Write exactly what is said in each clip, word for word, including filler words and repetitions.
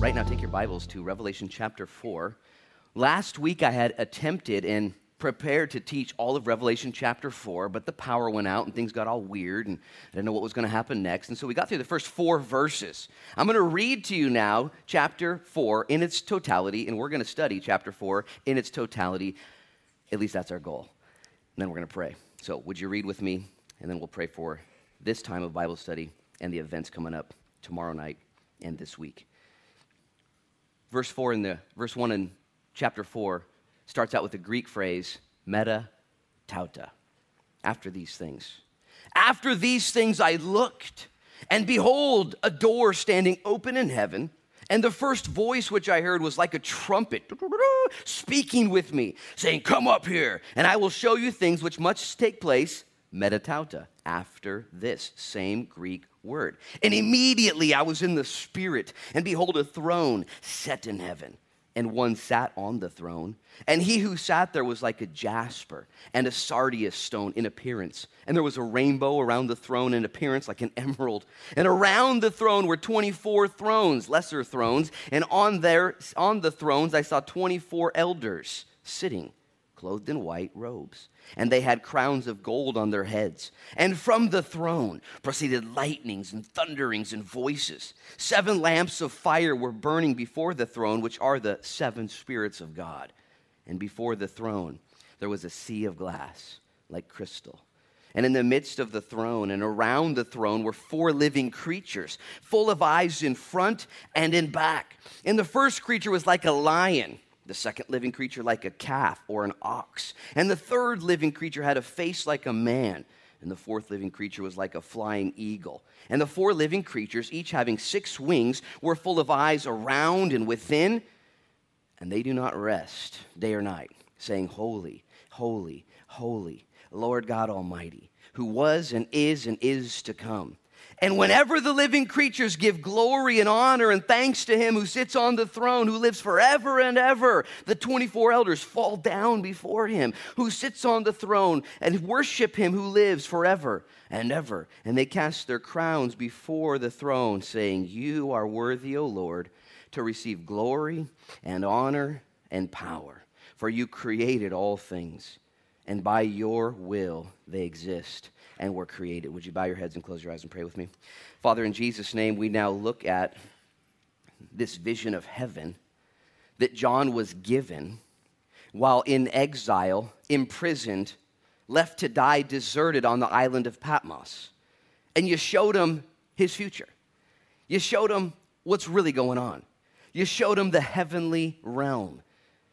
right now, take your Bibles to Revelation chapter four. Last week I had attempted and prepared to teach all of Revelation chapter four, but the power went out and things got all weird and I didn't know what was going to happen next. And so we got through the first four verses. I'm going to read to you now chapter four in its totality, and we're going to study chapter four in its totality. At least that's our goal. And then we're going to pray. So would you read with me? And then we'll pray for this time of Bible study and the events coming up tomorrow night and this week. Verse four in the verse one in chapter four starts out with the Greek phrase meta tauta. After these things. After these things I looked, and behold, a door standing open in heaven. And the first voice which I heard was like a trumpet speaking with me, saying, "Come up here, and I will show you things which must take place," meta tauta, after this, same Greek word. "And immediately I was in the Spirit, and behold, a throne set in heaven, and one sat on the throne. And he who sat there was like a jasper and a sardius stone in appearance. And there was a rainbow around the throne in appearance like an emerald. And around the throne were twenty-four thrones, lesser thrones. And on their, on the thrones I saw twenty-four elders sitting, clothed in white robes. And they had crowns of gold on their heads. And from the throne proceeded lightnings and thunderings and voices. Seven lamps of fire were burning before the throne, which are the seven spirits of God. And before the throne there was a sea of glass like crystal. And in the midst of the throne and around the throne were four living creatures, full of eyes in front and in back. And the first creature was like a lion, the second living creature like a calf or an ox. And the third living creature had a face like a man. And the fourth living creature was like a flying eagle. And the four living creatures, each having six wings, were full of eyes around and within. And they do not rest day or night, saying, "Holy, holy, holy, Lord God Almighty, who was and is and is to come." And whenever the living creatures give glory and honor and thanks to him who sits on the throne, who lives forever and ever, the twenty-four elders fall down before him who sits on the throne and worship him who lives forever and ever. And they cast their crowns before the throne, saying, "You are worthy, O Lord, to receive glory and honor and power, for you created all things, and by your will they exist and were created." Would you bow your heads and close your eyes and pray with me? Father, in Jesus' name, we now look at this vision of heaven that John was given while in exile, imprisoned, left to die, deserted on the island of Patmos. And you showed him his future. You showed him what's really going on. You showed him the heavenly realm,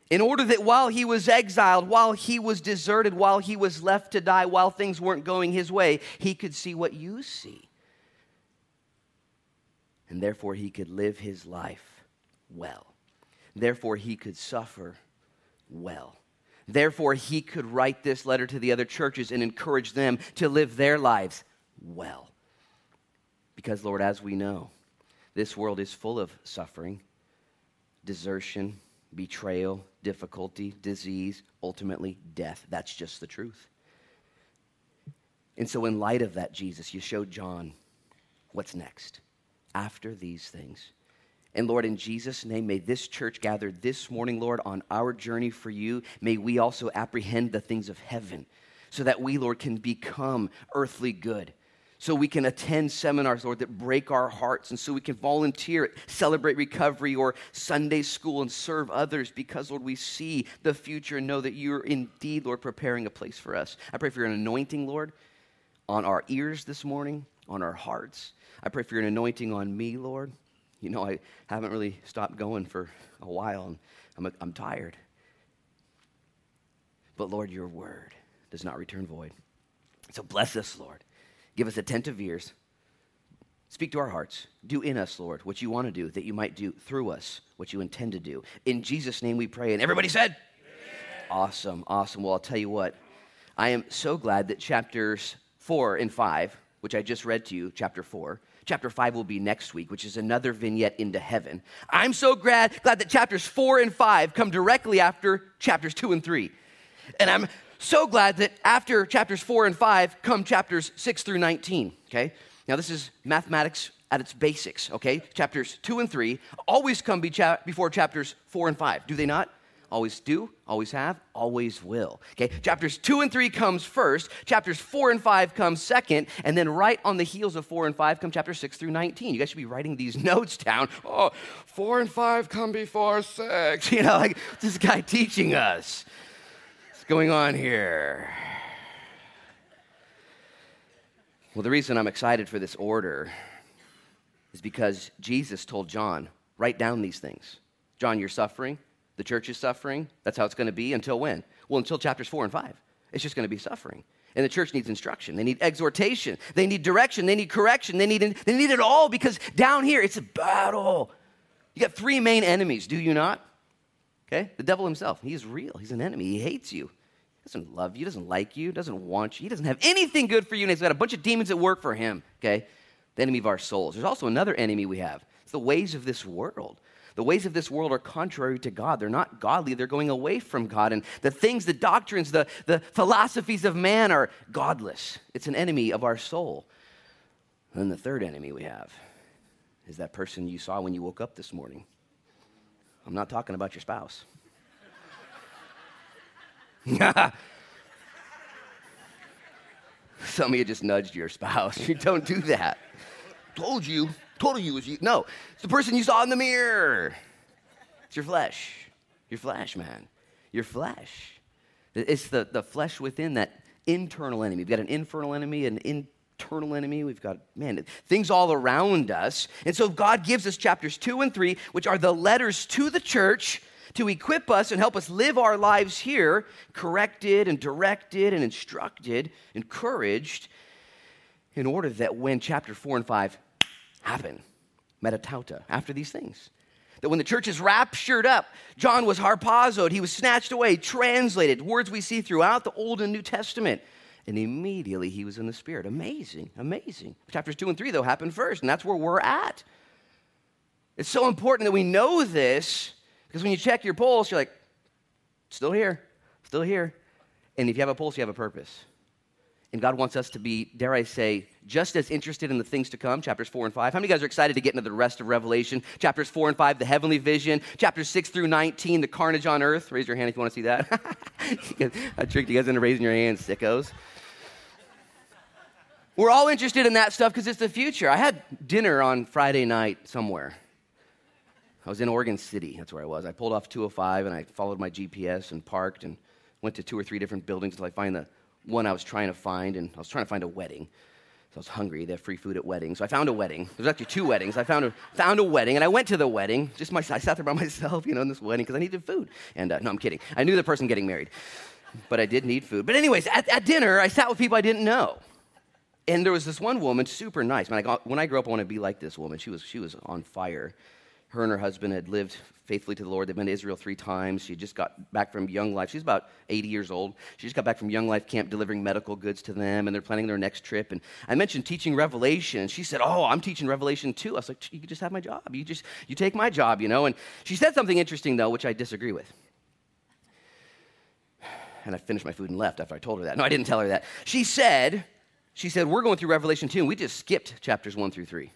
in order that while he was exiled, while he was deserted, while he was left to die, while things weren't going his way, he could see what you see. And therefore, he could live his life well. Therefore, he could suffer well. Therefore, he could write this letter to the other churches and encourage them to live their lives well. Because, Lord, as we know, this world is full of suffering, desertion, betrayal, difficulty, disease, ultimately death. That's just the truth. And so in light of that, Jesus, you showed John what's next after these things. And Lord, in Jesus' name, may this church gathered this morning, Lord, on our journey for you, may we also apprehend the things of heaven so that we, Lord, can become earthly good. So we can attend seminars, Lord, that break our hearts, and so we can volunteer at Celebrate Recovery or Sunday school and serve others because, Lord, we see the future and know that you're indeed, Lord, preparing a place for us. I pray for your anointing, Lord, on our ears this morning, on our hearts. I pray for your anointing on me, Lord. You know, I haven't really stopped going for a while, and I'm, I'm tired. But, Lord, your word does not return void. So bless us, Lord. Give us attentive ears. Speak to our hearts. Do in us, Lord, what you want to do, that you might do through us what you intend to do. In Jesus' name we pray. And everybody said, amen. Awesome, awesome. Well, I'll tell you what. I am so glad that chapters four and five, which I just read to you, chapter four, chapter five will be next week, which is another vignette into heaven. I'm so glad, glad that chapters four and five come directly after chapters two and three. And I'm so glad that after chapters four and five come chapters six through nineteen, okay? Now, this is mathematics at its basics, okay? Chapters two and three always come be cha- before chapters four and five, do they not? Always do, always have, always will, okay? Chapters two and three comes first, chapters four and five comes second, and then right on the heels of four and five come chapters six through nineteen. You guys should be writing these notes down. Oh, four and five come before six. You know, like, what's this guy teaching us? What's going on here? Well, the reason I'm excited for this order is because Jesus told John, write down these things. John, you're suffering. The church is suffering. That's how it's going to be until when? Well, until chapters four and five. It's just going to be suffering. And the church needs instruction. They need exhortation. They need direction. They need correction. They need, they need it all, because down here, it's a battle. You got three main enemies, do you not? Okay? The devil himself. He is real. He's an enemy. He hates you. He doesn't love you. Doesn't like you. Doesn't want you. He doesn't have anything good for you. And he's got a bunch of demons that work for him. Okay? The enemy of our souls. There's also another enemy we have. It's the ways of this world. The ways of this world are contrary to God. They're not godly. They're going away from God. And the things, the doctrines, the, the philosophies of man are godless. It's an enemy of our soul. And then the third enemy we have is that person you saw when you woke up this morning. I'm not talking about your spouse. Some of you just nudged your spouse. You don't do that. Told you. Total you is you. No, it's the person you saw in the mirror. It's your flesh. Your flesh, man. Your flesh. It's the, the flesh within that internal enemy. We've got an infernal enemy, an internal enemy. We've got, man, things all around us. And so God gives us chapters two and three, which are the letters to the church to equip us and help us live our lives here, corrected and directed and instructed, encouraged, in order that when chapter four and five happen, metatauta, after these things, that when the church is raptured up, John was harpazoed, he was snatched away, translated, words we see throughout the Old and New Testament, and immediately he was in the Spirit. Amazing, amazing. Chapters two and three, though, happen first, and that's where we're at. It's so important that we know this, because when you check your pulse, you're like, still here, still here. And if you have a pulse, you have a purpose. And God wants us to be, dare I say, just as interested in the things to come, chapters four and five. How many of you guys are excited to get into the rest of Revelation? Chapters four and five, the heavenly vision. Chapters six through nineteen, the carnage on earth. Raise your hand if you want to see that. I tricked you guys into raising your hands, sickos. We're all interested in that stuff because it's the future. I had dinner on Friday night somewhere. I was in Oregon City. That's where I was. I pulled off two oh five, and I followed my G P S and parked and went to two or three different buildings until I find the one I was trying to find, and I was trying to find a wedding. So I was hungry. They have free food at weddings. So I found a wedding. There's actually two weddings. I found a, found a wedding, and I went to the wedding. Just my, I sat there by myself, you know, in this wedding because I needed food. And uh, no, I'm kidding. I knew the person getting married, but I did need food. But anyways, at, at dinner, I sat with people I didn't know. And there was this one woman, super nice. Man, I got, when I grow up, I want to be like this woman. She was she was on fire. Her and her husband had lived faithfully to the Lord. They've been to Israel three times. She just got back from Young Life. She's about eighty years old. She just got back from Young Life camp delivering medical goods to them, and they're planning their next trip. And I mentioned teaching Revelation, and she said, oh, I'm teaching Revelation too. I was like, you could just have my job. You just, you take my job, you know. And she said something interesting, though, which I disagree with. And I finished my food and left after I told her that. No, I didn't tell her that. She said, she said, we're going through Revelation two, and we just skipped chapters one through three.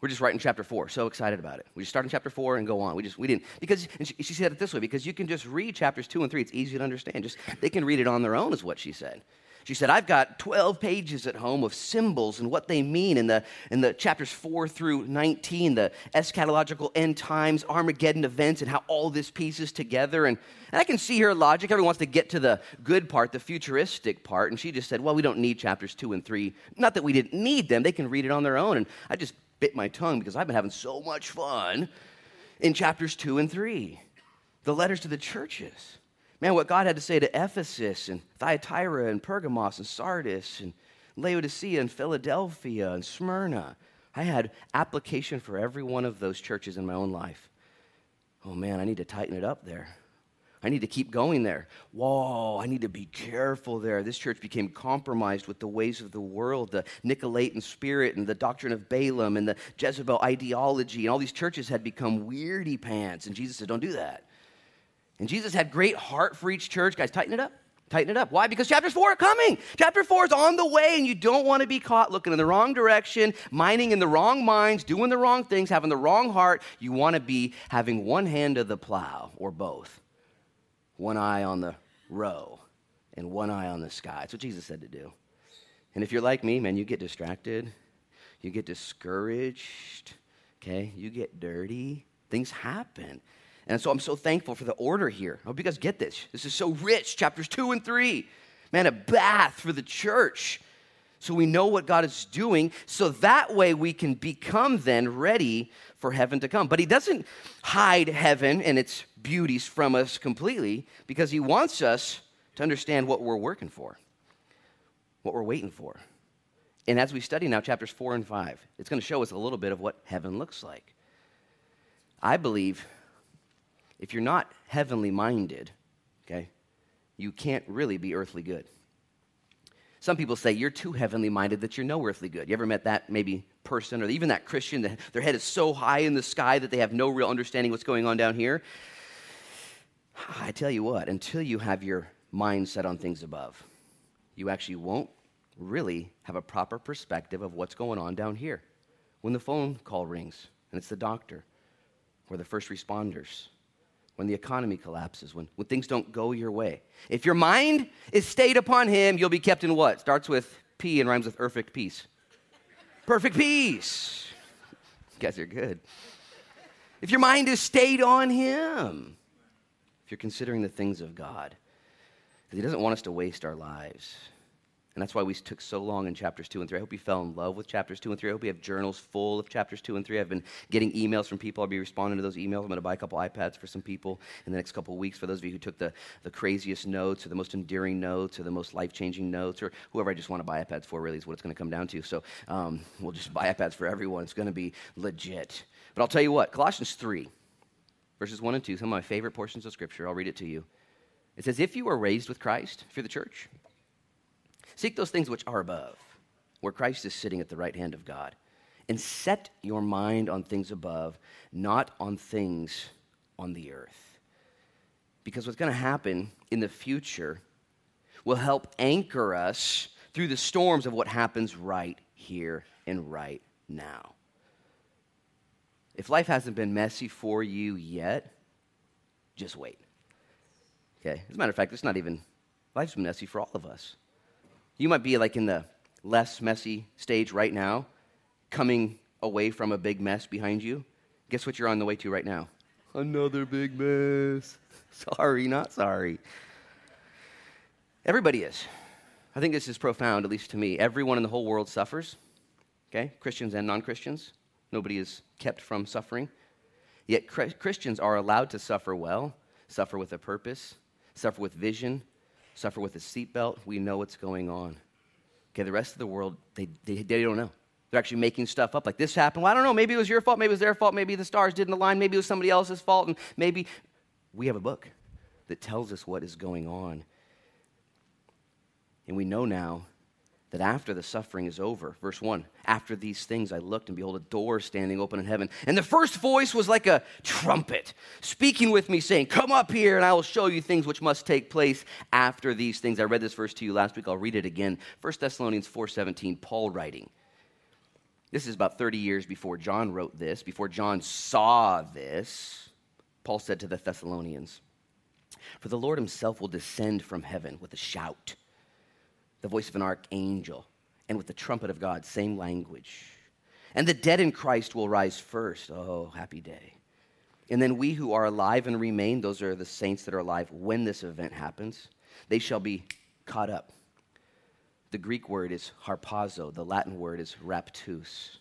We're just right in chapter four. So excited about it. We just start in chapter four and go on. We just, we didn't, because, and she, she said it this way, because you can just read chapters two and three. It's easy to understand. Just, they can read it on their own is what she said. She said, I've got twelve pages at home of symbols and what they mean in the, in the chapters four through nineteen, the eschatological end times, Armageddon events, and how all this pieces together. And, and I can see her logic. Everyone wants to get to the good part, the futuristic part. And she just said, well, we don't need chapters two and three. Not that we didn't need them. They can read it on their own. And I just bit my tongue because I've been having so much fun in chapters two and three, the letters to the churches. Man, what God had to say to Ephesus and Thyatira and Pergamos and Sardis and Laodicea and Philadelphia and Smyrna. I had application for every one of those churches in my own life. Oh man, I need to tighten it up there. I need to keep going there. Whoa, I need to be careful there. This church became compromised with the ways of the world, the Nicolaitan spirit and the doctrine of Balaam and the Jezebel ideology, and all these churches had become weirdy pants, and Jesus said, don't do that. And Jesus had great heart for each church. Guys, tighten it up. Tighten it up. Why? Because chapter four is coming. Chapter four is on the way, and you don't want to be caught looking in the wrong direction, mining in the wrong minds, doing the wrong things, having the wrong heart. You want to be having one hand of the plow, or both. One eye on the row and one eye on the sky. That's what Jesus said to do. And if you're like me, man, you get distracted. You get discouraged. Okay? You get dirty. Things happen. And so I'm so thankful for the order here. I hope you guys get this. This is so rich, chapters two and three. Man, a bath for the church. So we know what God is doing. So that way we can become then ready for heaven to come. But he doesn't hide heaven and its beauties from us completely, because he wants us to understand what we're working for, what we're waiting for. And as we study now chapters four and five, it's going to show us a little bit of what heaven looks like. I believe if you're not heavenly minded, okay, you can't really be earthly good. Some people say you're too heavenly minded that you're no earthly good. You ever met that maybe person, or even that Christian that their head is so high in the sky that they have no real understanding what's going on down here? I tell you what, until you have your mind set on things above, you actually won't really have a proper perspective of what's going on down here. When the phone call rings and it's the doctor or the first responders, when the economy collapses, when, when things don't go your way. If your mind is stayed upon him, you'll be kept in what? Starts with P and rhymes with perfect peace. Perfect peace. You guys are good. If your mind is stayed on him, if you're considering the things of God, because he doesn't want us to waste our lives. And that's why we took so long in chapters two and three. I hope you fell in love with chapters two and three. I hope you have journals full of chapters two and three. I've been getting emails from people. I'll be responding to those emails. I'm going to buy a couple iPads for some people in the next couple weeks. For those of you who took the, the craziest notes, or the most endearing notes, or the most life-changing notes, or whoever I just want to buy iPads for, really is what it's going to come down to. So um, we'll just buy iPads for everyone. It's going to be legit. But I'll tell you what, Colossians three, verses one and two, some of my favorite portions of Scripture. I'll read it to you. It says, if you are raised with Christ, if you're the church, seek those things which are above, where Christ is sitting at the right hand of God, and set your mind on things above, not on things on the earth. Because what's going to happen in the future will help anchor us through the storms of what happens right here and right now. If life hasn't been messy for you yet, just wait. Okay? As a matter of fact, it's not even, life's been messy for all of us. You might be like in the less messy stage right now, coming away from a big mess behind you. Guess what you're on the way to right now? Another big mess. Sorry, not sorry. Everybody is. I think this is profound, at least to me. Everyone in the whole world suffers, okay? Christians and non-Christians. Nobody is kept from suffering. Yet Christians are allowed to suffer well, suffer with a purpose, suffer with vision, suffer with a seatbelt. We know what's going on. Okay, the rest of the world, they, they they don't know. They're actually making stuff up like this happened. Well, I don't know. Maybe it was your fault. Maybe it was their fault. Maybe the stars didn't align. Maybe it was somebody else's fault. And maybe we have a book that tells us what is going on. And we know now that after the suffering is over, verse one, after these things I looked, and behold, a door standing open in heaven. And the first voice was like a trumpet, speaking with me, saying, come up here, and I will show you things which must take place after these things. I read this verse to you last week. I'll read it again. First Thessalonians four seventeen, Paul writing. This is about thirty years before John wrote this, before John saw this. Paul said to the Thessalonians, for the Lord himself will descend from heaven with a shout, the voice of an archangel, and with the trumpet of God, same language. And the dead in Christ will rise first. Oh, happy day. And then we who are alive and remain, those are the saints that are alive, when this event happens, they shall be caught up. The Greek word is harpazo. The Latin word is raptus.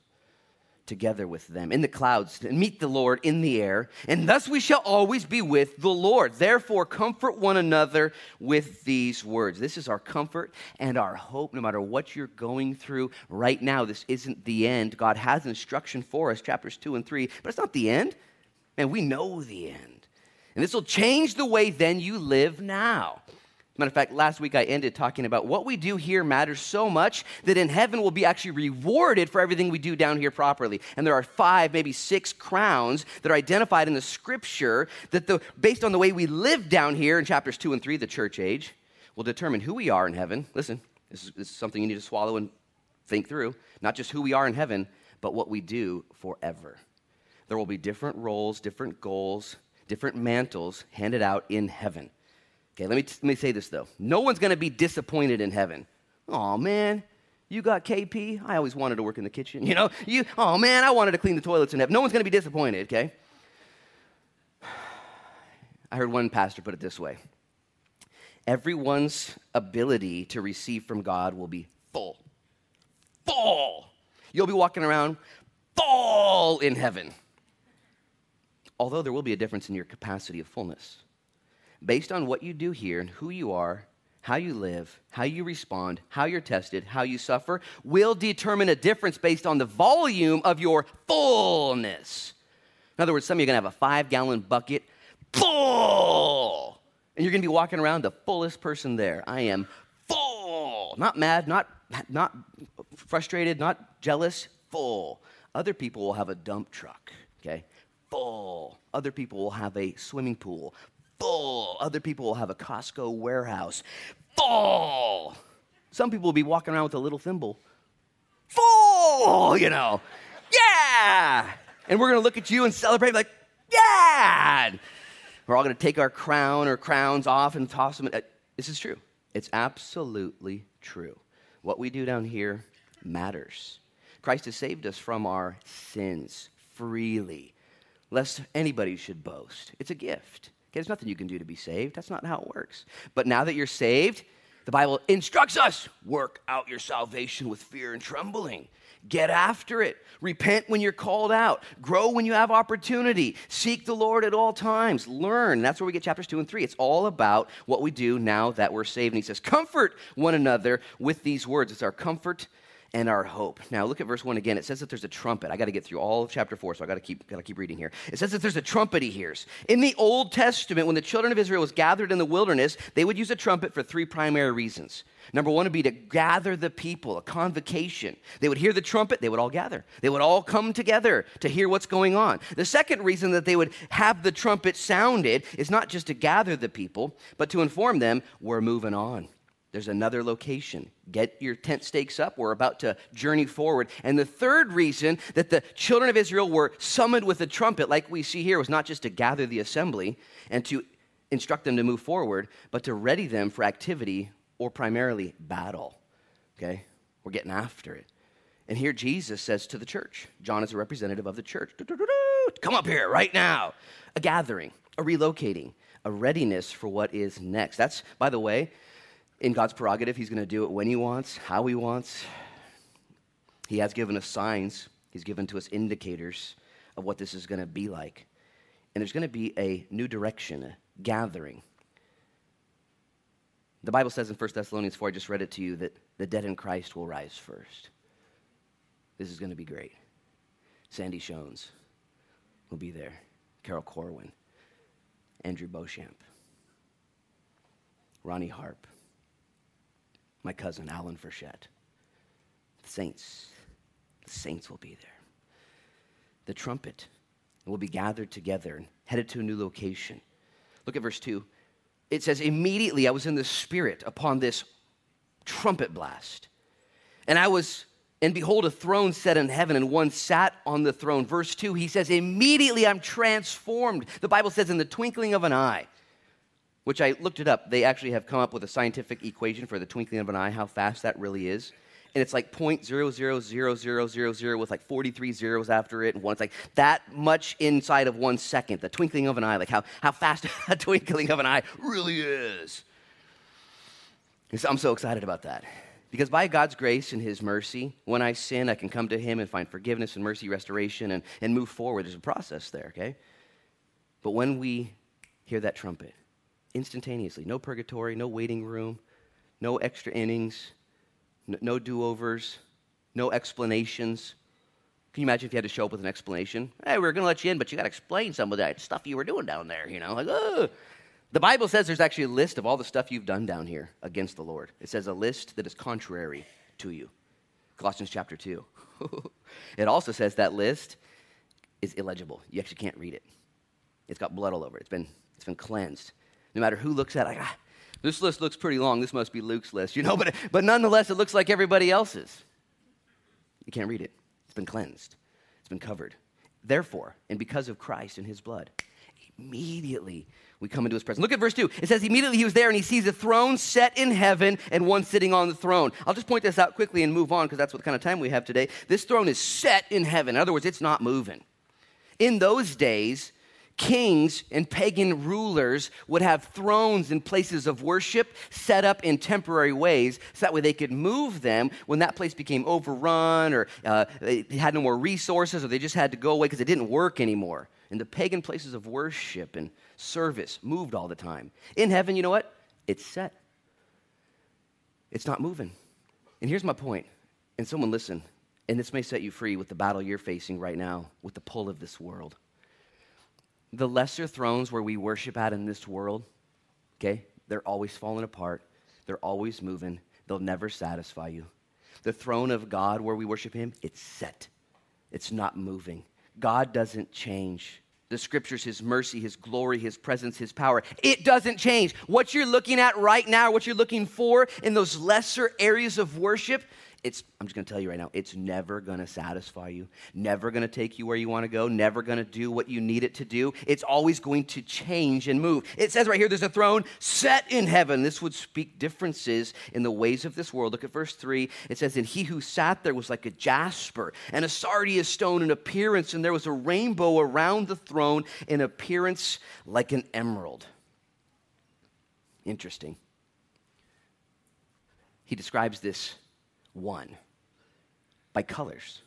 Together with them in the clouds, and meet the Lord in the air, and thus we shall always be with the Lord. Therefore, comfort one another with these words. This is our comfort and our hope, no matter what you're going through right now. This isn't the end. God has instruction for us, chapters two and three, but it's not the end. Man, we know the end. And this will change the way then you live now. Matter of fact, last week I ended talking about what we do here matters so much that in heaven we'll be actually rewarded for everything we do down here properly. And there are five, maybe six crowns that are identified in the Scripture that the, based on the way we live down here in chapters two and three, the church age, will determine who we are in heaven. Listen, this is, this is something you need to swallow and think through. Not just who we are in heaven, but what we do forever. There will be different roles, different goals, different mantles handed out in heaven. Okay, let me, let me say this, though. No one's going to be disappointed in heaven. Oh, man, you got K P? I always wanted to work in the kitchen, you know? You, oh, man, I wanted to clean the toilets in heaven. No one's going to be disappointed, okay? I heard one pastor put it this way. Everyone's ability to receive from God will be full. Full. You'll be walking around full in heaven. Although there will be a difference in your capacity of fullness. Based on what you do here and who you are, how you live, how you respond, how you're tested, how you suffer, will determine a difference based on the volume of your fullness. In other words, some of you are going to have a five-gallon bucket full, and you're going to be walking around the fullest person there. I am full, not mad, not, not frustrated, not jealous, full. Other people will have a dump truck, okay, full. Other people will have a swimming pool, full. Other people will have a Costco warehouse, full. Some people will be walking around with a little thimble, full, you know, yeah. And we're going to look at you and celebrate like, yeah. We're all going to take our crown or crowns off and toss them. This is true. It's absolutely true. What we do down here matters. Christ has saved us from our sins freely, lest anybody should boast. It's a gift. Okay, there's nothing you can do to be saved. That's not how it works. But now that you're saved, the Bible instructs us, work out your salvation with fear and trembling. Get after it. Repent when you're called out. Grow when you have opportunity. Seek the Lord at all times. Learn. That's where we get chapters two and three. It's all about what we do now that we're saved. And he says, comfort one another with these words. It's our comfort and our hope. Now look at verse one again. It says that there's a trumpet. I got to get through all of chapter four, so I got to keep got to keep reading here. It says that there's a trumpet he hears. In the Old Testament, when the children of Israel was gathered in the wilderness, they would use a trumpet for three primary reasons. Number one would be to gather the people, a convocation. They would hear the trumpet, they would all gather. They would all come together to hear what's going on. The second reason that they would have the trumpet sounded is not just to gather the people, but to inform them, we're moving on. There's another location. Get your tent stakes up. We're about to journey forward. And the third reason that the children of Israel were summoned with a trumpet, like we see here, was not just to gather the assembly and to instruct them to move forward, but to ready them for activity or primarily battle, okay? We're getting after it. And here Jesus says to the church, John is a representative of the church, come up here right now. A gathering, a relocating, a readiness for what is next. That's, by the way, in God's prerogative, he's going to do it when he wants, how he wants. He has given us signs. He's given to us indicators of what this is going to be like. And there's going to be a new direction, a gathering. The Bible says in First Thessalonians four, I just read it to you, that the dead in Christ will rise first. This is going to be great. Sandy Shones will be there. Carol Corwin. Andrew Beauchamp. Ronnie Harp. My cousin, Alan Furchette. The saints. The saints will be there. The trumpet will be gathered together and headed to a new location. Look at verse two. It says, immediately I was in the Spirit upon this trumpet blast. And I was, and behold, a throne set in heaven, and one sat on the throne. Verse two, he says, immediately I'm transformed. The Bible says, in the twinkling of an eye, which I looked it up. They actually have come up with a scientific equation for the twinkling of an eye, how fast that really is. And it's like zero point zero zero zero zero zero zero with like forty-three zeros after it. And one, it's like that much inside of one second, the twinkling of an eye, like how, how fast a twinkling of an eye really is. So I'm so excited about that. Because by God's grace and his mercy, when I sin, I can come to him and find forgiveness and mercy, restoration, and, and move forward. There's a process there, okay? But when we hear that trumpet, instantaneously, no purgatory, no waiting room, no extra innings, no do-overs, no explanations. Can you imagine if you had to show up with an explanation? Hey, we were going to let you in, but you got to explain some of that stuff you were doing down there, you know? Like, oh. The Bible says there's actually a list of all the stuff you've done down here against the Lord. It says a list that is contrary to you. Colossians chapter two. It also says that list is illegible. You actually can't read it. It's got blood all over it. It's been, it's been cleansed. No matter who looks at it, like, ah, This list looks pretty long. This must be Luke's list, you know, but, but nonetheless, it looks like everybody else's. You can't read it. It's been cleansed. It's been covered. Therefore, and because of Christ and his blood, immediately we come into his presence. Look at verse two. It says, immediately he was there and he sees a throne set in heaven and one sitting on the throne. I'll just point this out quickly and move on because that's what kind of time we have today. This throne is set in heaven. In other words, it's not moving. In those days, kings and pagan rulers would have thrones and places of worship set up in temporary ways so that way they could move them when that place became overrun or uh, they had no more resources or they just had to go away because it didn't work anymore. And the pagan places of worship and service moved all the time. In heaven, you know what? It's set. It's not moving. And here's my point. And someone listen. And this may set you free with the battle you're facing right now with the pull of this world. The lesser thrones where we worship at in this world, okay, they're always falling apart. They're always moving. They'll never satisfy you. The throne of God where we worship him, it's set. It's not moving. God doesn't change. The scriptures, his mercy, his glory, his presence, his power, it doesn't change. What you're looking at right now, what you're looking for in those lesser areas of worship, It's, I'm just going to tell you right now, it's never going to satisfy you, never going to take you where you want to go, never going to do what you need it to do. It's always going to change and move. It says right here, there's a throne set in heaven. This would speak differences in the ways of this world. Look at verse three. It says, and he who sat there was like a jasper and a sardius stone in appearance, and there was a rainbow around the throne in appearance like an emerald. Interesting. He describes this one by colors,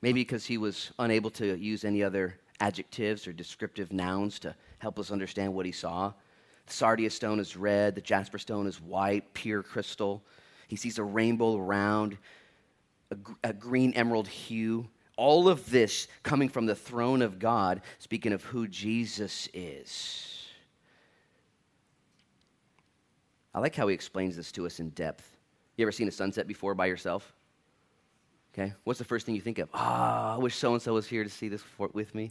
maybe because he was unable to use any other adjectives or descriptive nouns to help us understand what he saw. The sardius stone is red, the jasper stone is white, pure crystal. He sees a rainbow around, a, a green emerald hue. All of this coming from the throne of God, speaking of who Jesus is. I like how he explains this to us in depth. You ever seen a sunset before by yourself? Okay, what's the first thing you think of? Ah, oh, I wish so-and-so was here to see this for, with me.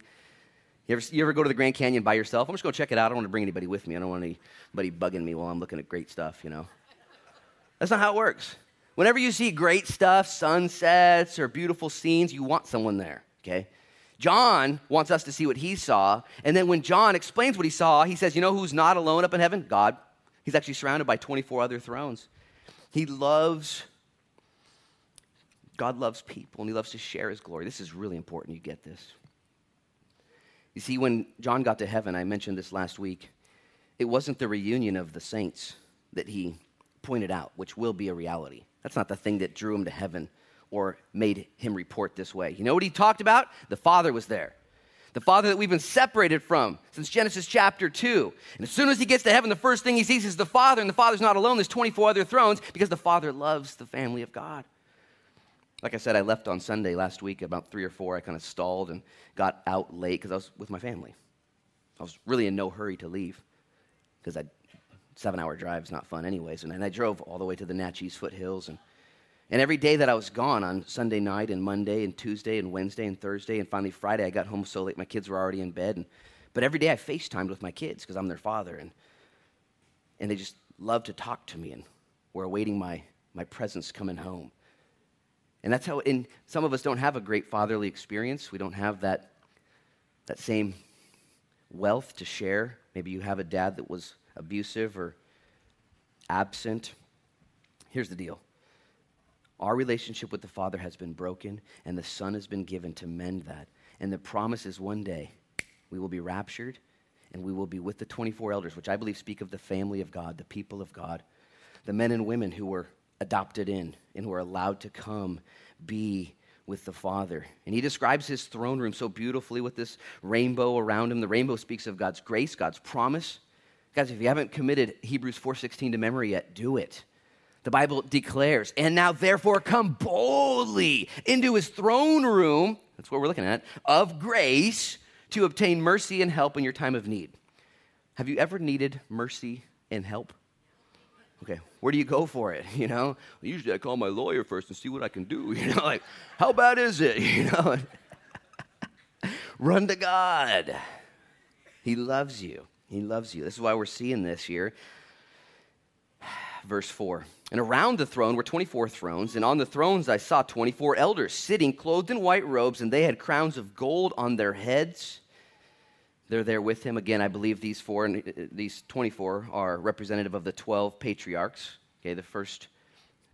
You ever, you ever go to the Grand Canyon by yourself? I'm just going to check it out. I don't want to bring anybody with me. I don't want anybody bugging me while I'm looking at great stuff, you know. That's not how it works. Whenever you see great stuff, sunsets or beautiful scenes, you want someone there, okay? John wants us to see what he saw, and then when John explains what he saw, he says, you know who's not alone up in heaven? God. He's actually surrounded by twenty-four other thrones. He loves, God loves people, and he loves to share his glory. This is really important you get this. You see, when John got to heaven, I mentioned this last week, it wasn't the reunion of the saints that he pointed out, which will be a reality. That's not the thing that drew him to heaven or made him report this way. You know what he talked about? The Father was there. The Father that we've been separated from since Genesis chapter two. And as soon as he gets to heaven, the first thing he sees is the Father, and the Father's not alone. There's twenty-four other thrones because the Father loves the family of God. Like I said, I left on Sunday last week, about three or four. I kind of stalled and got out late because I was with my family. I was really in no hurry to leave because a seven-hour drive is not fun anyways. And I drove all the way to the Natchez foothills, and And every day that I was gone on Sunday night and Monday and Tuesday and Wednesday and Thursday and finally Friday, I got home so late my kids were already in bed. And, but every day I FaceTimed with my kids because I'm their father. And and they just love to talk to me and were awaiting my, my presence coming home. And that's how, and some of us don't have a great fatherly experience. We don't have that that same wealth to share. Maybe you have a dad that was abusive or absent. Here's the deal. Our relationship with the Father has been broken, and the Son has been given to mend that. And the promise is one day we will be raptured, and we will be with the twenty-four elders, which I believe speak of the family of God, the people of God, the men and women who were adopted in and who are allowed to come be with the Father. And he describes his throne room so beautifully with this rainbow around him. The rainbow speaks of God's grace, God's promise. Guys, if you haven't committed Hebrews four sixteen to memory yet, do it. The Bible declares, and now therefore come boldly into his throne room, that's what we're looking at, of grace to obtain mercy and help in your time of need. Have you ever needed mercy and help? Okay, where do you go for it, you know? Usually I call my lawyer first and see what I can do, you know, like, how bad is it, you know? Run to God. He loves you. He loves you. This is why we're seeing this here. verse four. And around the throne were twenty-four thrones, and on the thrones I saw twenty-four elders sitting clothed in white robes, and they had crowns of gold on their heads. They're there with him. Again, I believe these four and these twenty-four are representative of the twelve patriarchs, okay, the first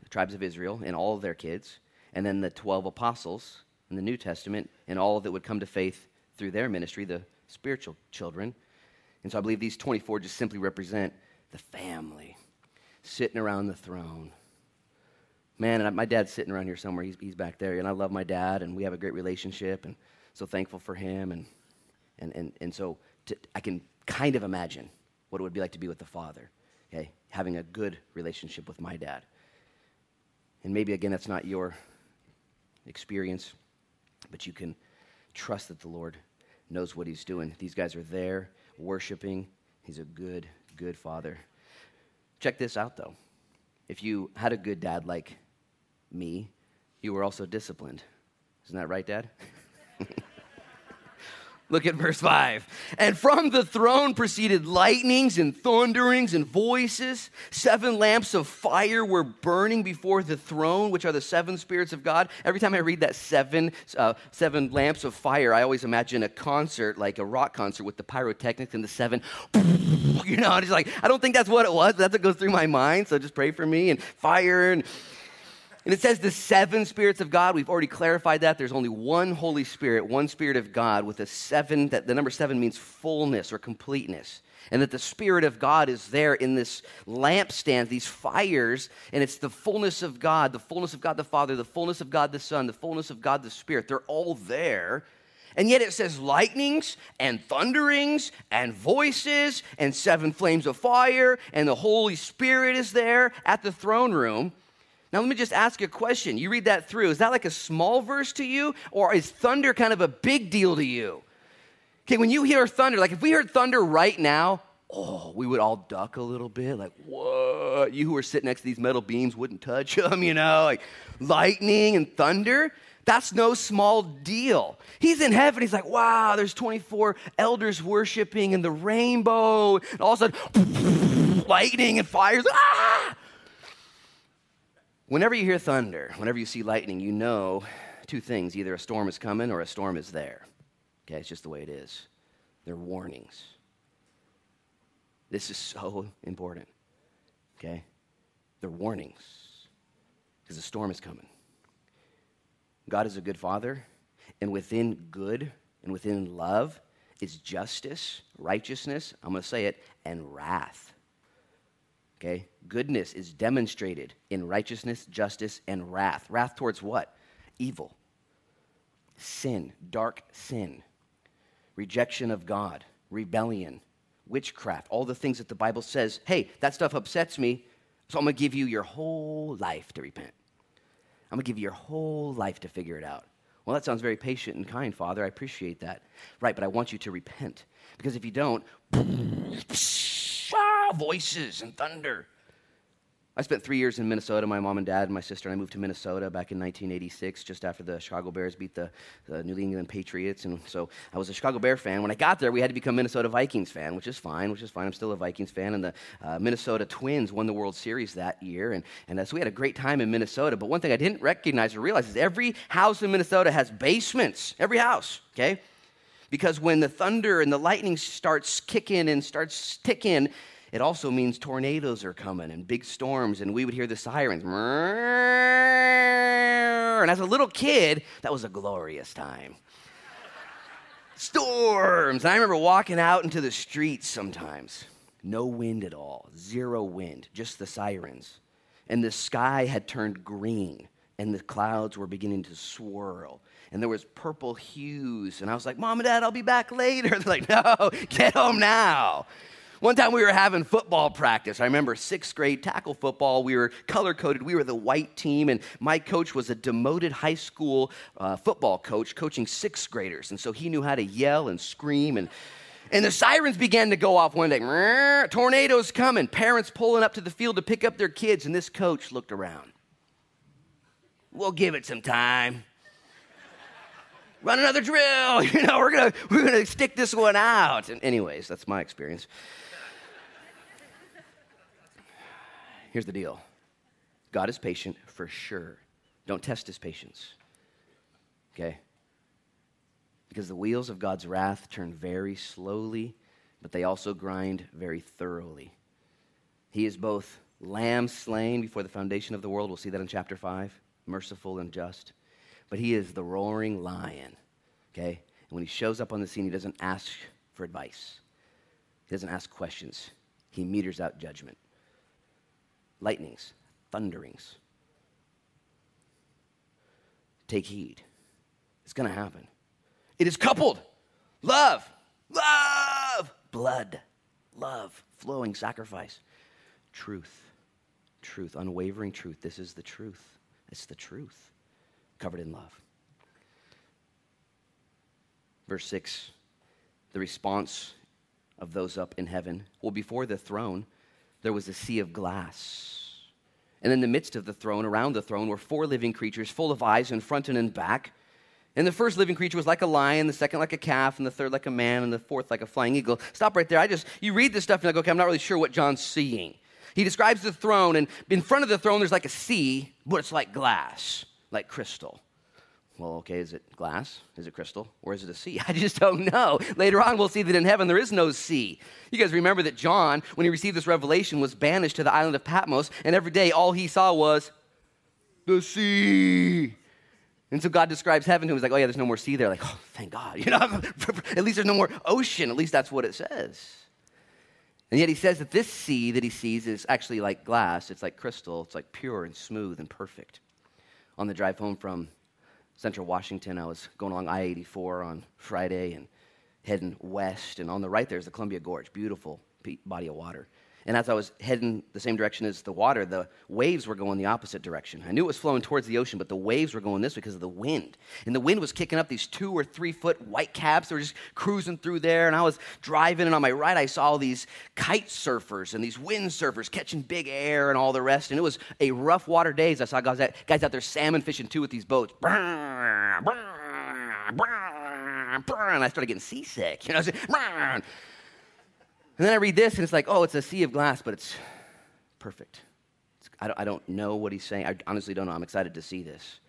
tribes of Israel and all of their kids, and then the twelve apostles in the New Testament and all that would come to faith through their ministry, the spiritual children. And so I believe these twenty-four just simply represent the family sitting around the throne. Man, and I, my dad's sitting around here somewhere. He's, he's back there, and I love my dad, and we have a great relationship, and so thankful for him, and and and, and so to, I can kind of imagine what it would be like to be with the Father, okay, having a good relationship with my dad. And maybe, again, that's not your experience, but you can trust that the Lord knows what he's doing. These guys are there worshiping. He's a good, good Father. Check this out, though. If you had a good dad like me, you were also disciplined. Isn't that right, Dad? Look at verse five. And from the throne proceeded lightnings and thunderings and voices. Seven lamps of fire were burning before the throne, which are the seven spirits of God. Every time I read that seven uh, seven lamps of fire, I always imagine a concert, like a rock concert with the pyrotechnics and the seven, you know, just like, I don't think that's what it was, but that's what goes through my mind, so just pray for me, and fire, and... And it says the seven spirits of God. We've already clarified that. There's only one Holy Spirit, one Spirit of God with a seven. That the number seven means fullness or completeness. And that the Spirit of God is there in this lampstand, these fires. And it's the fullness of God, the fullness of God the Father, the fullness of God the Son, the fullness of God the Spirit. They're all there. And yet it says lightnings and thunderings and voices and seven flames of fire. And the Holy Spirit is there at the throne room. Now, let me just ask you a question. You read that through. Is that like a small verse to you, or is thunder kind of a big deal to you? Okay, when you hear thunder, like if we heard thunder right now, oh, we would all duck a little bit. Like, what? You who are sitting next to these metal beams wouldn't touch them, you know? Like lightning and thunder, that's no small deal. He's in heaven. He's like, wow, there's twenty-four elders worshiping and the rainbow. And all of a sudden, lightning and fires. Ah! Whenever you hear thunder, whenever you see lightning, you know two things. Either a storm is coming or a storm is there. Okay, it's just the way it is. They're warnings. This is so important. Okay? They're warnings because a storm is coming. God is a good Father, and within good and within love is justice, righteousness, I'm going to say it, and wrath. Okay, goodness is demonstrated in righteousness, justice, and wrath. Wrath towards what? Evil, sin, dark sin, rejection of God, rebellion, witchcraft, all the things that the Bible says, hey, that stuff upsets me, so I'm going to give you your whole life to repent. I'm going to give you your whole life to figure it out. Well, that sounds very patient and kind, Father. I appreciate that. Right, but I want you to repent, because if you don't, ah, voices and thunder. I spent three years in Minnesota, my mom and dad and my sister, and I moved to Minnesota back in nineteen eighty-six, just after the Chicago Bears beat the, the New England Patriots, and so I was a Chicago Bear fan. When I got there, we had to become Minnesota Vikings fan, which is fine, which is fine. I'm still a Vikings fan, and the uh, Minnesota Twins won the World Series that year, and, and uh, so we had a great time in Minnesota, but one thing I didn't recognize or realize is every house in Minnesota has basements, every house, okay? Because when the thunder and the lightning starts kicking and starts ticking, it also means tornadoes are coming and big storms, and we would hear the sirens. And as a little kid, that was a glorious time. Storms. And I remember walking out into the streets sometimes. No wind at all. Zero wind. Just the sirens. And the sky had turned green, and the clouds were beginning to swirl. And there was purple hues. And I was like, Mom and Dad, I'll be back later. They're like, no, get home now. One time we were having football practice. I remember sixth grade tackle football. We were color-coded. We were the white team. And my coach was a demoted high school uh, football coach coaching sixth graders. And so he knew how to yell and scream. And, and the sirens began to go off one day. Tornadoes coming. Parents pulling up to the field to pick up their kids. And this coach looked around. We'll give it some time. Run another drill, you know, we're gonna we're gonna stick this one out. And anyways, that's my experience. Here's the deal. God is patient for sure. Don't test his patience, okay? Because the wheels of God's wrath turn very slowly, but they also grind very thoroughly. He is both lamb slain before the foundation of the world. We'll see that in chapter five, merciful and just. But he is the roaring lion, okay? And when he shows up on the scene, he doesn't ask for advice. He doesn't ask questions. He meters out judgment. Lightnings, thunderings. Take heed. It's going to happen. It is coupled. Love, love, blood, love, flowing sacrifice. Truth, truth, unwavering truth. This is the truth. It's the truth covered in love. Verse six, the response of those up in heaven. Well, before the throne, there was a sea of glass. And in the midst of the throne, around the throne, were four living creatures full of eyes in front and in back. And the first living creature was like a lion, the second like a calf, and the third like a man, and the fourth like a flying eagle. Stop right there. I just, you read this stuff and you're like, okay, I'm not really sure what John's seeing. He describes the throne, and in front of the throne, there's like a sea, but it's like glass, like crystal. Well, okay, is it glass? Is it crystal? Or is it a sea? I just don't know. Later on, we'll see that in heaven there is no sea. You guys remember that John, when he received this revelation, was banished to the island of Patmos, and every day all he saw was the sea. And so God describes heaven to him. He's like, oh, yeah, there's no more sea there. Like, oh, thank God. You know, at least there's no more ocean. At least that's what it says. And yet he says that this sea that he sees is actually like glass. It's like crystal. It's like pure and smooth and perfect. On the drive home from Central Washington, I was going along I eighty-four on Friday and heading west, and on the right there's the Columbia Gorge, beautiful body of water. And as I was heading the same direction as the water, the waves were going the opposite direction. I knew it was flowing towards the ocean, but the waves were going this way because of the wind. And the wind was kicking up these two or three foot white caps that were just cruising through there. And I was driving, and on my right, I saw all these kite surfers and these wind surfers catching big air and all the rest. And it was a rough water day. As I saw guys out there salmon fishing too with these boats. And I started getting seasick. You know, I was like, and then I read this, and it's like, oh, it's a sea of glass, but it's perfect. It's, I, don't, I don't know what he's saying. I honestly don't know. I'm excited to see this.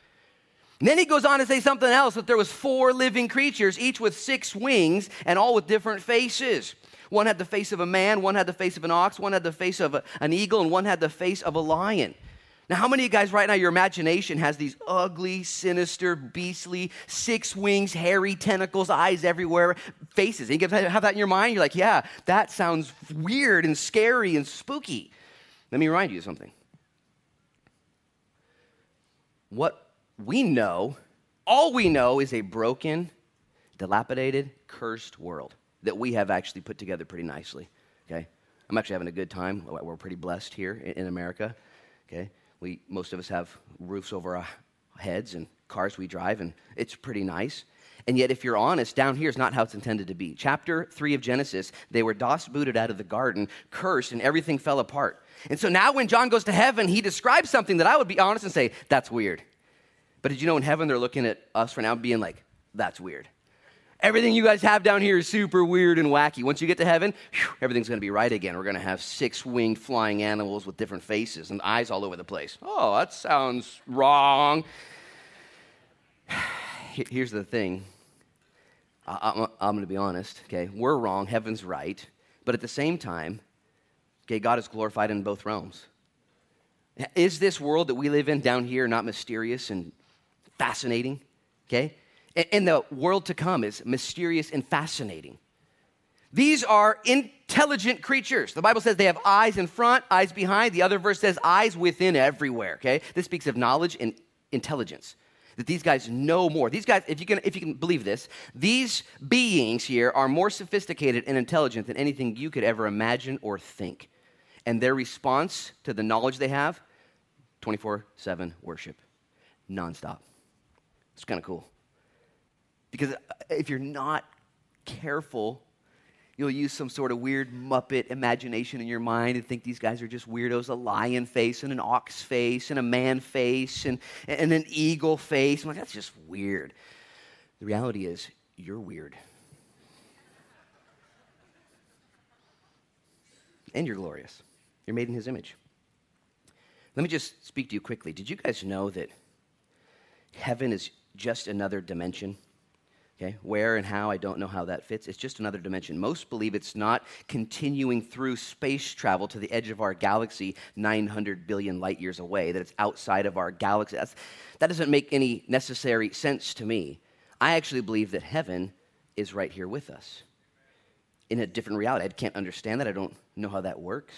And then he goes on to say something else, that there was four living creatures, each with six wings, and all with different faces. One had the face of a man, one had the face of an ox, one had the face of a, an eagle, and one had the face of a lion. Now, how many of you guys right now, your imagination has these ugly, sinister, beastly, six wings, hairy tentacles, eyes everywhere, faces? And you have that in your mind? You're like, yeah, that sounds weird and scary and spooky. Let me remind you of something. What we know, all we know is a broken, dilapidated, cursed world that we have actually put together pretty nicely, okay? I'm actually having a good time. We're pretty blessed here in America, okay? We, most of us have roofs over our heads and cars we drive, and it's pretty nice. And yet, if you're honest, down here is not how it's intended to be. Chapter three of Genesis, they were dos-booted out of the garden, cursed, and everything fell apart. And so now when John goes to heaven, he describes something that I would be honest and say, that's weird. But did you know in heaven they're looking at us right now being like, that's weird. Everything you guys have down here is super weird and wacky. Once you get to heaven, whew, everything's going to be right again. We're going to have six-winged flying animals with different faces and eyes all over the place. Oh, that sounds wrong. Here's the thing. I'm going to be honest, okay? We're wrong. Heaven's right. But at the same time, okay, God is glorified in both realms. Is this world that we live in down here not mysterious and fascinating, okay? And the world to come is mysterious and fascinating. These are intelligent creatures. The Bible says they have eyes in front, eyes behind. The other verse says eyes within everywhere, okay? This speaks of knowledge and intelligence, that these guys know more. These guys, if you can, if you can believe this, these beings here are more sophisticated and intelligent than anything you could ever imagine or think. And their response to the knowledge they have, twenty-four seven worship, nonstop. It's kind of cool. Because if you're not careful, you'll use some sort of weird Muppet imagination in your mind and think these guys are just weirdos, a lion face and an ox face and a man face and, and an eagle face. I'm like, that's just weird. The reality is, you're weird. And you're glorious. You're made in his image. Let me just speak to you quickly. Did you guys know that heaven is just another dimension? Okay, where and how, I don't know how that fits. It's just another dimension. Most believe it's not continuing through space travel to the edge of our galaxy nine hundred billion light years away, that it's outside of our galaxy. That's, that doesn't make any necessary sense to me. I actually believe that heaven is right here with us in a different reality. I can't understand that. I don't know how that works.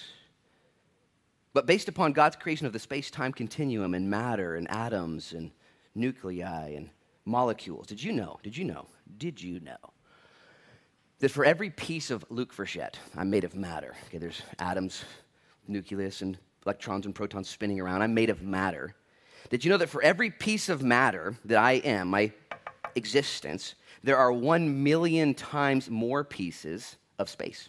But based upon God's creation of the space-time continuum and matter and atoms and nuclei and molecules. Did you know, did you know, did you know that for every piece of Luke Frechette, I'm made of matter. Okay, there's atoms, nucleus, and electrons and protons spinning around. I'm made of matter. Did you know that for every piece of matter that I am, my existence, there are one million times more pieces of space?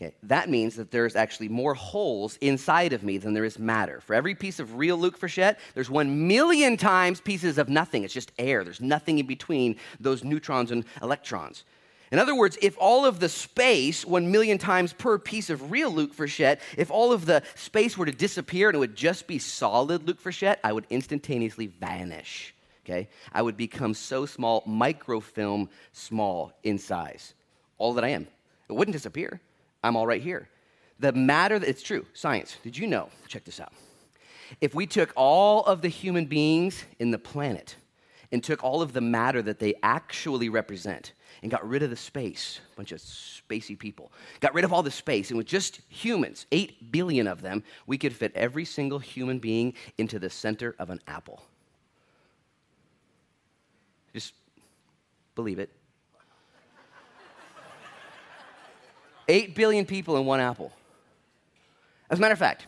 Okay, that means that there's actually more holes inside of me than there is matter. For every piece of real Luke Frechette, there's one million times pieces of nothing. It's just air. There's nothing in between those neutrons and electrons. In other words, if all of the space, one million times per piece of real Luke Frechette, if all of the space were to disappear and it would just be solid Luke Frechette, I would instantaneously vanish. Okay? I would become so small, microfilm small in size. All that I am. It wouldn't disappear. I'm all right here. The matter, that it's true, science. Did you know? Check this out. If we took all of the human beings in the planet and took all of the matter that they actually represent and got rid of the space, a bunch of spacey people, got rid of all the space, and with just humans, eight billion of them, we could fit every single human being into the center of an apple. Just believe it. Eight billion people in one apple. As a matter of fact,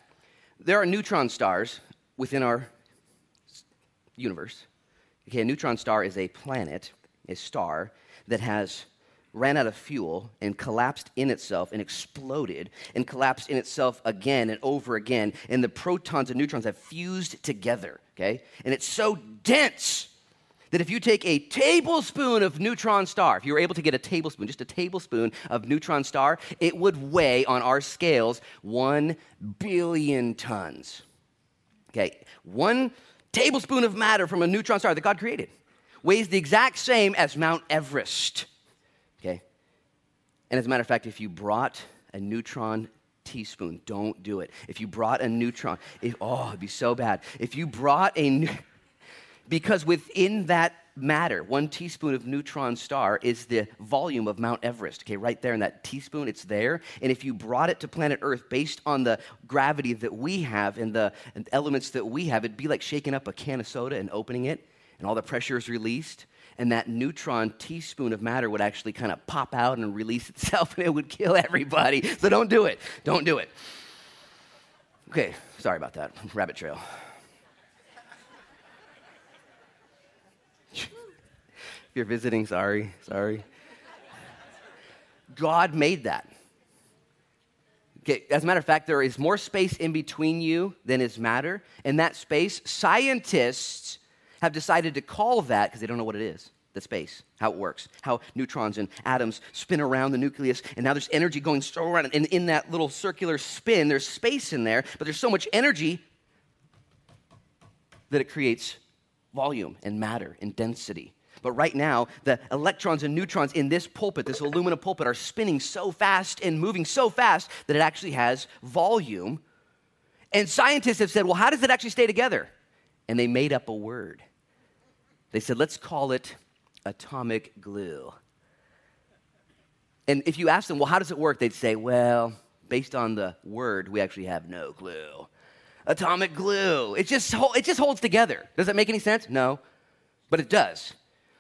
there are neutron stars within our universe. Okay, a neutron star is a planet, a star, that has ran out of fuel and collapsed in itself and exploded and collapsed in itself again and over again, and the protons and neutrons have fused together, okay? And it's so dense that if you take a tablespoon of neutron star, if you were able to get a tablespoon, just a tablespoon of neutron star, it would weigh on our scales one billion tons. Okay, one tablespoon of matter from a neutron star that God created weighs the exact same as Mount Everest. Okay, and as a matter of fact, if you brought a neutron teaspoon, don't do it. If you brought a neutron, it, oh, it'd be so bad. If you brought a new. Because within that matter, one teaspoon of neutron star is the volume of Mount Everest. Okay, right there in that teaspoon, it's there. And if you brought it to planet Earth based on the gravity that we have and the and elements that we have, it'd be like shaking up a can of soda and opening it, and all the pressure is released, and that neutron teaspoon of matter would actually kind of pop out and release itself, and it would kill everybody. So don't do it. Don't do it. Okay, sorry about that. Rabbit trail. If you're visiting, sorry, sorry. God made that. Okay, as a matter of fact, there is more space in between you than is matter. And that space, scientists have decided to call that, because they don't know what it is, the space, how it works, how neutrons and atoms spin around the nucleus, and now there's energy going so around, and in that little circular spin, there's space in there, but there's so much energy that it creates volume and matter and density. But right now, the electrons and neutrons in this pulpit, this aluminum pulpit, are spinning so fast and moving so fast that it actually has volume. And scientists have said, well, how does it actually stay together? And they made up a word. They said, let's call it atomic glue. And if you ask them, well, how does it work? They'd say, well, based on the word, we actually have no clue. Atomic glue. It just, it just holds together. Does that make any sense? No, but it does.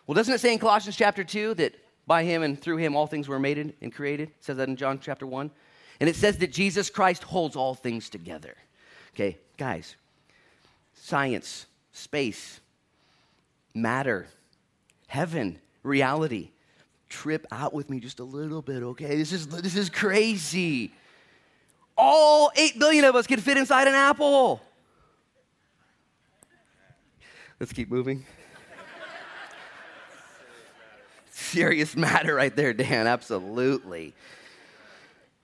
Well, doesn't it say in Colossians chapter two that by him and through him all things were made and created? It says that in John chapter one. And it says that Jesus Christ holds all things together. Okay, guys, science, space, matter, heaven, reality. Trip out with me just a little bit, okay? This is this is crazy. All eight billion of us can fit inside an apple. Let's keep moving. Serious matter right there, Dan, absolutely.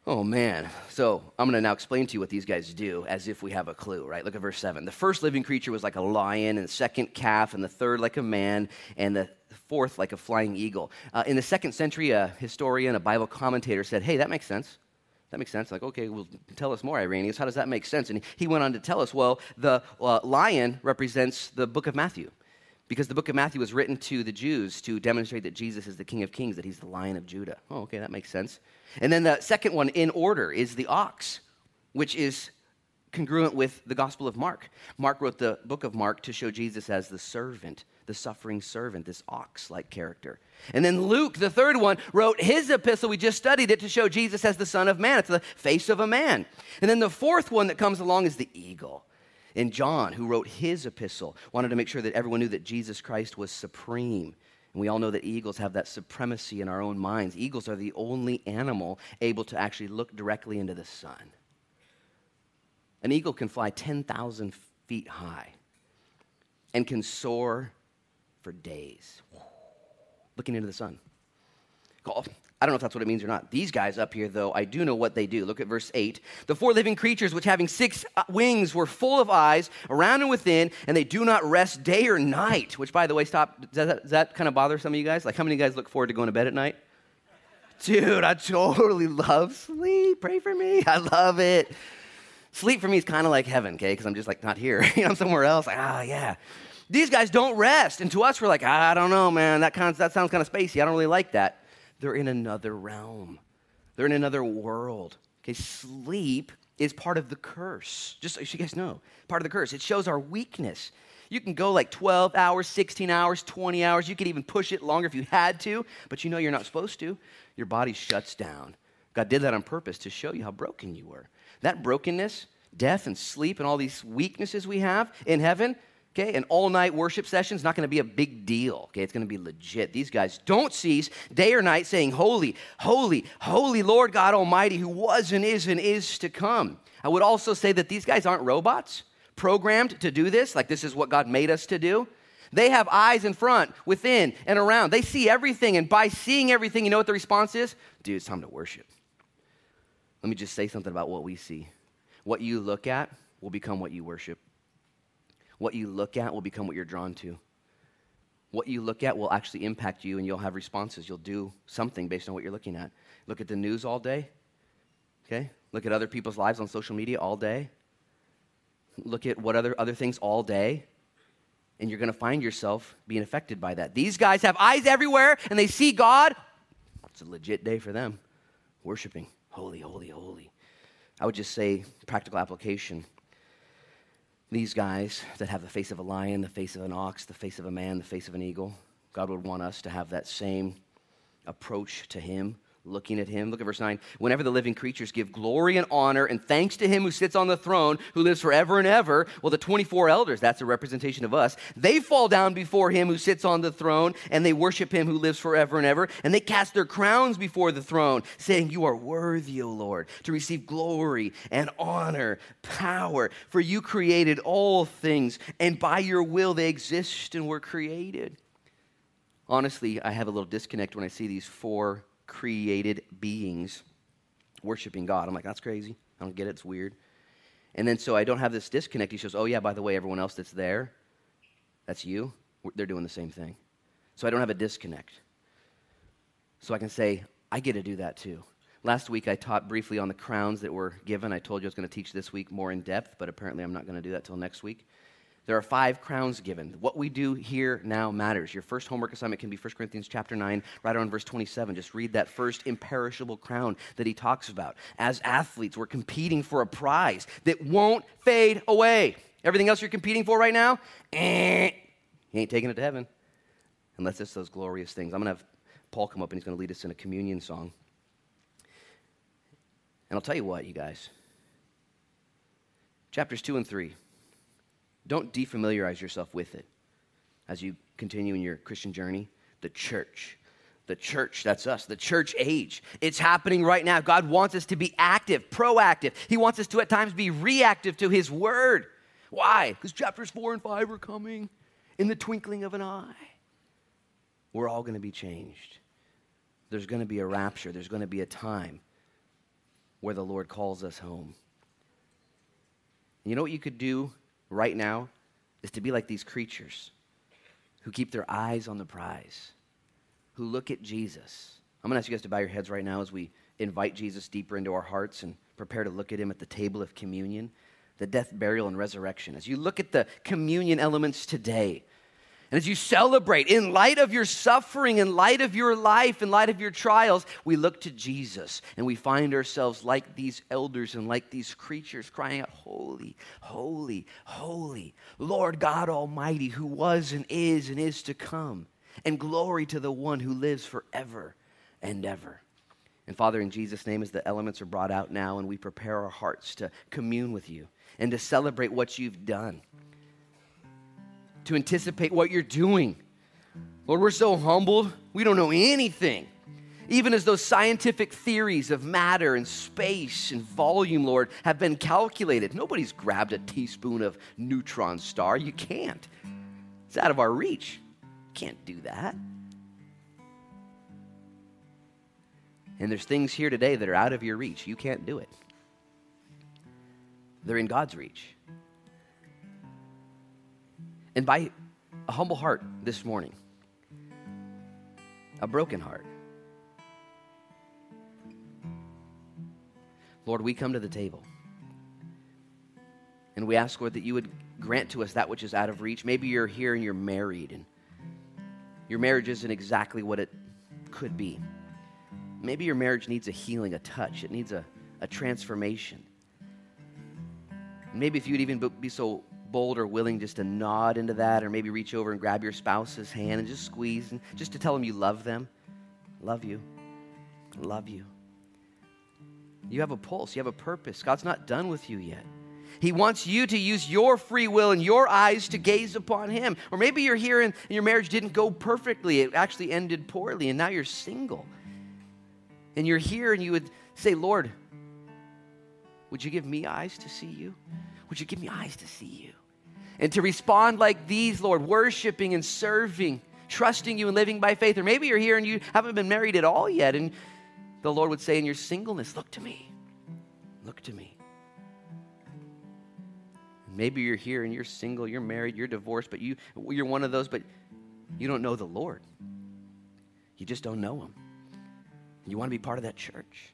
Oh, man. So I'm going to now explain to you what these guys do as if we have a clue, right? Look at verse seven. The first living creature was like a lion, and the second calf, and the third like a man, and the fourth like a flying eagle. Uh, in the second century, a historian, a Bible commentator said, hey, that makes sense. That makes sense. Like, okay, well, tell us more, Iranians. How does that make sense? And he went on to tell us, well, the uh, lion represents the book of Matthew, because the book of Matthew was written to the Jews to demonstrate that Jesus is the King of Kings, that he's the Lion of Judah. Oh, okay, that makes sense. And then the second one in order is the ox, which is congruent with the Gospel of Mark. Mark wrote the book of Mark to show Jesus as the servant, the suffering servant, this ox-like character. And then Luke, the third one, wrote his epistle. We just studied it to show Jesus as the Son of Man. It's the face of a man. And then the fourth one that comes along is the eagle. And John, who wrote his epistle, wanted to make sure that everyone knew that Jesus Christ was supreme. And we all know that eagles have that supremacy in our own minds. Eagles are the only animal able to actually look directly into the sun. An eagle can fly ten thousand feet high and can soar for days, looking into the sun. Cool. I don't know if that's what it means or not. These guys up here, though, I do know what they do. Look at verse eight. The four living creatures, which having six wings, were full of eyes around and within, and they do not rest day or night. Which, by the way, stop. Does that, does that kind of bother some of you guys? Like, how many of you guys look forward to going to bed at night? Dude, I totally love sleep. Pray for me. I love it. Sleep for me is kind of like heaven, okay? Because I'm just like not here. You know, I'm somewhere else. Like, ah, yeah. These guys don't rest. And to us, we're like, I don't know, man. That kind of, that sounds kind of spacey. I don't really like that. They're in another realm. They're in another world. Okay, sleep is part of the curse. Just so you guys know, part of the curse. It shows our weakness. You can go like twelve hours, sixteen hours, twenty hours. You could even push it longer if you had to, but you know you're not supposed to. Your body shuts down. God did that on purpose to show you how broken you were. That brokenness, death and sleep and all these weaknesses we have in heaven, okay, an all-night worship session is not going to be a big deal. Okay, it's going to be legit. These guys don't cease day or night saying, holy, holy, holy Lord God Almighty, who was and is and is to come. I would also say that these guys aren't robots programmed to do this, like this is what God made us to do. They have eyes in front, within, and around. They see everything, and by seeing everything, you know what the response is? Dude, it's time to worship. Let me just say something about what we see. What you look at will become what you worship. What you look at will become what you're drawn to. What you look at will actually impact you, and you'll have responses. You'll do something based on what you're looking at. Look at the news all day, okay? Look at other people's lives on social media all day. Look at what other, other things all day, and you're going to find yourself being affected by that. These guys have eyes everywhere, and they see God. It's a legit day for them, worshiping. Holy, holy, holy. I would just say practical application. These guys that have the face of a lion, the face of an ox, the face of a man, the face of an eagle, God would want us to have that same approach to him, looking at him. Look at verse nine. Whenever the living creatures give glory and honor and thanks to him who sits on the throne, who lives forever and ever, well, the twenty-four elders, that's a representation of us, they fall down before him who sits on the throne, and they worship him who lives forever and ever, and they cast their crowns before the throne, saying, you are worthy, O Lord, to receive glory and honor, power, for you created all things, and by your will they exist and were created. Honestly, I have a little disconnect when I see these four created beings worshiping God. I'm like, that's crazy. I don't get it. It's weird. And then so I don't have this disconnect. He says, oh, yeah, by the way, everyone else that's there, that's you. They're doing the same thing. So I don't have a disconnect. So I can say, I get to do that too. Last week I taught briefly on the crowns that were given. I told you I was going to teach this week more in depth, but apparently I'm not going to do that till next week. There are five crowns given. What we do here now matters. Your first homework assignment can be First Corinthians chapter nine, right on verse twenty-seven. Just read that first imperishable crown that he talks about. As athletes, we're competing for a prize that won't fade away. Everything else you're competing for right now, eh, you ain't taking it to heaven unless it's those glorious things. I'm going to have Paul come up, and he's going to lead us in a communion song. And I'll tell you what, you guys. Chapters two and three. Don't defamiliarize yourself with it as you continue in your Christian journey. The church, the church, that's us, the church age. It's happening right now. God wants us to be active, proactive. He wants us to at times be reactive to his word. Why? Because chapters four and five are coming in the twinkling of an eye. We're all going to be changed. There's going to be a rapture. There's going to be a time where the Lord calls us home. You know what you could do right now is to be like these creatures who keep their eyes on the prize, who look at Jesus. I'm going to ask you guys to bow your heads right now as we invite Jesus deeper into our hearts and prepare to look at him at the table of communion, the death, burial, and resurrection. As you look at the communion elements today, and as you celebrate, in light of your suffering, in light of your life, in light of your trials, we look to Jesus and we find ourselves like these elders and like these creatures crying out, holy, holy, holy, Lord God Almighty, who was and is and is to come, and glory to the one who lives forever and ever. And Father, in Jesus' name, as the elements are brought out now and we prepare our hearts to commune with you and to celebrate what you've done, to anticipate what you're doing. Lord, we're so humbled. We don't know anything. Even as those scientific theories of matter and space and volume, Lord, have been calculated, nobody's grabbed a teaspoon of neutron star. You can't. It's out of our reach. You can't do that. And there's things here today that are out of your reach. You can't do it. They're in God's reach. And by a humble heart this morning, a broken heart, Lord, we come to the table and we ask, Lord, that you would grant to us that which is out of reach. Maybe you're here and you're married and your marriage isn't exactly what it could be. Maybe your marriage needs a healing, a touch. It needs a, a transformation. Maybe if you'd even be so bold or willing just to nod into that, or maybe reach over and grab your spouse's hand and just squeeze and just to tell them you love them. Love you. Love you. You have a pulse. You have a purpose. God's not done with you yet. He wants you to use your free will and your eyes to gaze upon him. Or maybe you're here and your marriage didn't go perfectly. It actually ended poorly and now you're single. And you're here and you would say, Lord, would you give me eyes to see you? Would you give me eyes to see you? And to respond like these, Lord, worshiping and serving, trusting you and living by faith. Or maybe you're here and you haven't been married at all yet. And the Lord would say in your singleness, look to me. Look to me. Maybe you're here and you're single, you're married, you're divorced, but you, you're one of those, but you don't know the Lord. You just don't know him. You want to be part of that church.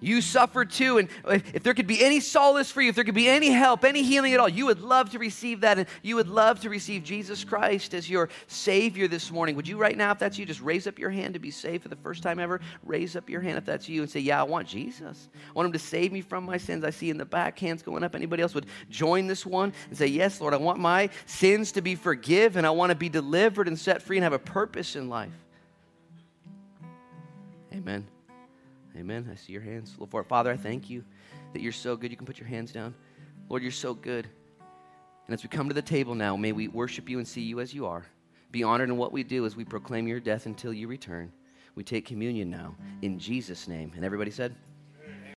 You suffer too, and if there could be any solace for you, if there could be any help, any healing at all, you would love to receive that, and you would love to receive Jesus Christ as your Savior this morning. Would you right now, if that's you, just raise up your hand to be saved for the first time ever? Raise up your hand if that's you and say, yeah, I want Jesus. I want him to save me from my sins. I see in the back hands going up. Anybody else would join this one and say, yes, Lord, I want my sins to be forgiven. I want to be delivered and set free and have a purpose in life. Amen. Amen. I see your hands. Lord, Father, I thank you that you're so good. You can put your hands down. Lord, you're so good. And as we come to the table now, may we worship you and see you as you are. Be honored in what we do as we proclaim your death until you return. We take communion now in Jesus' name. And everybody said...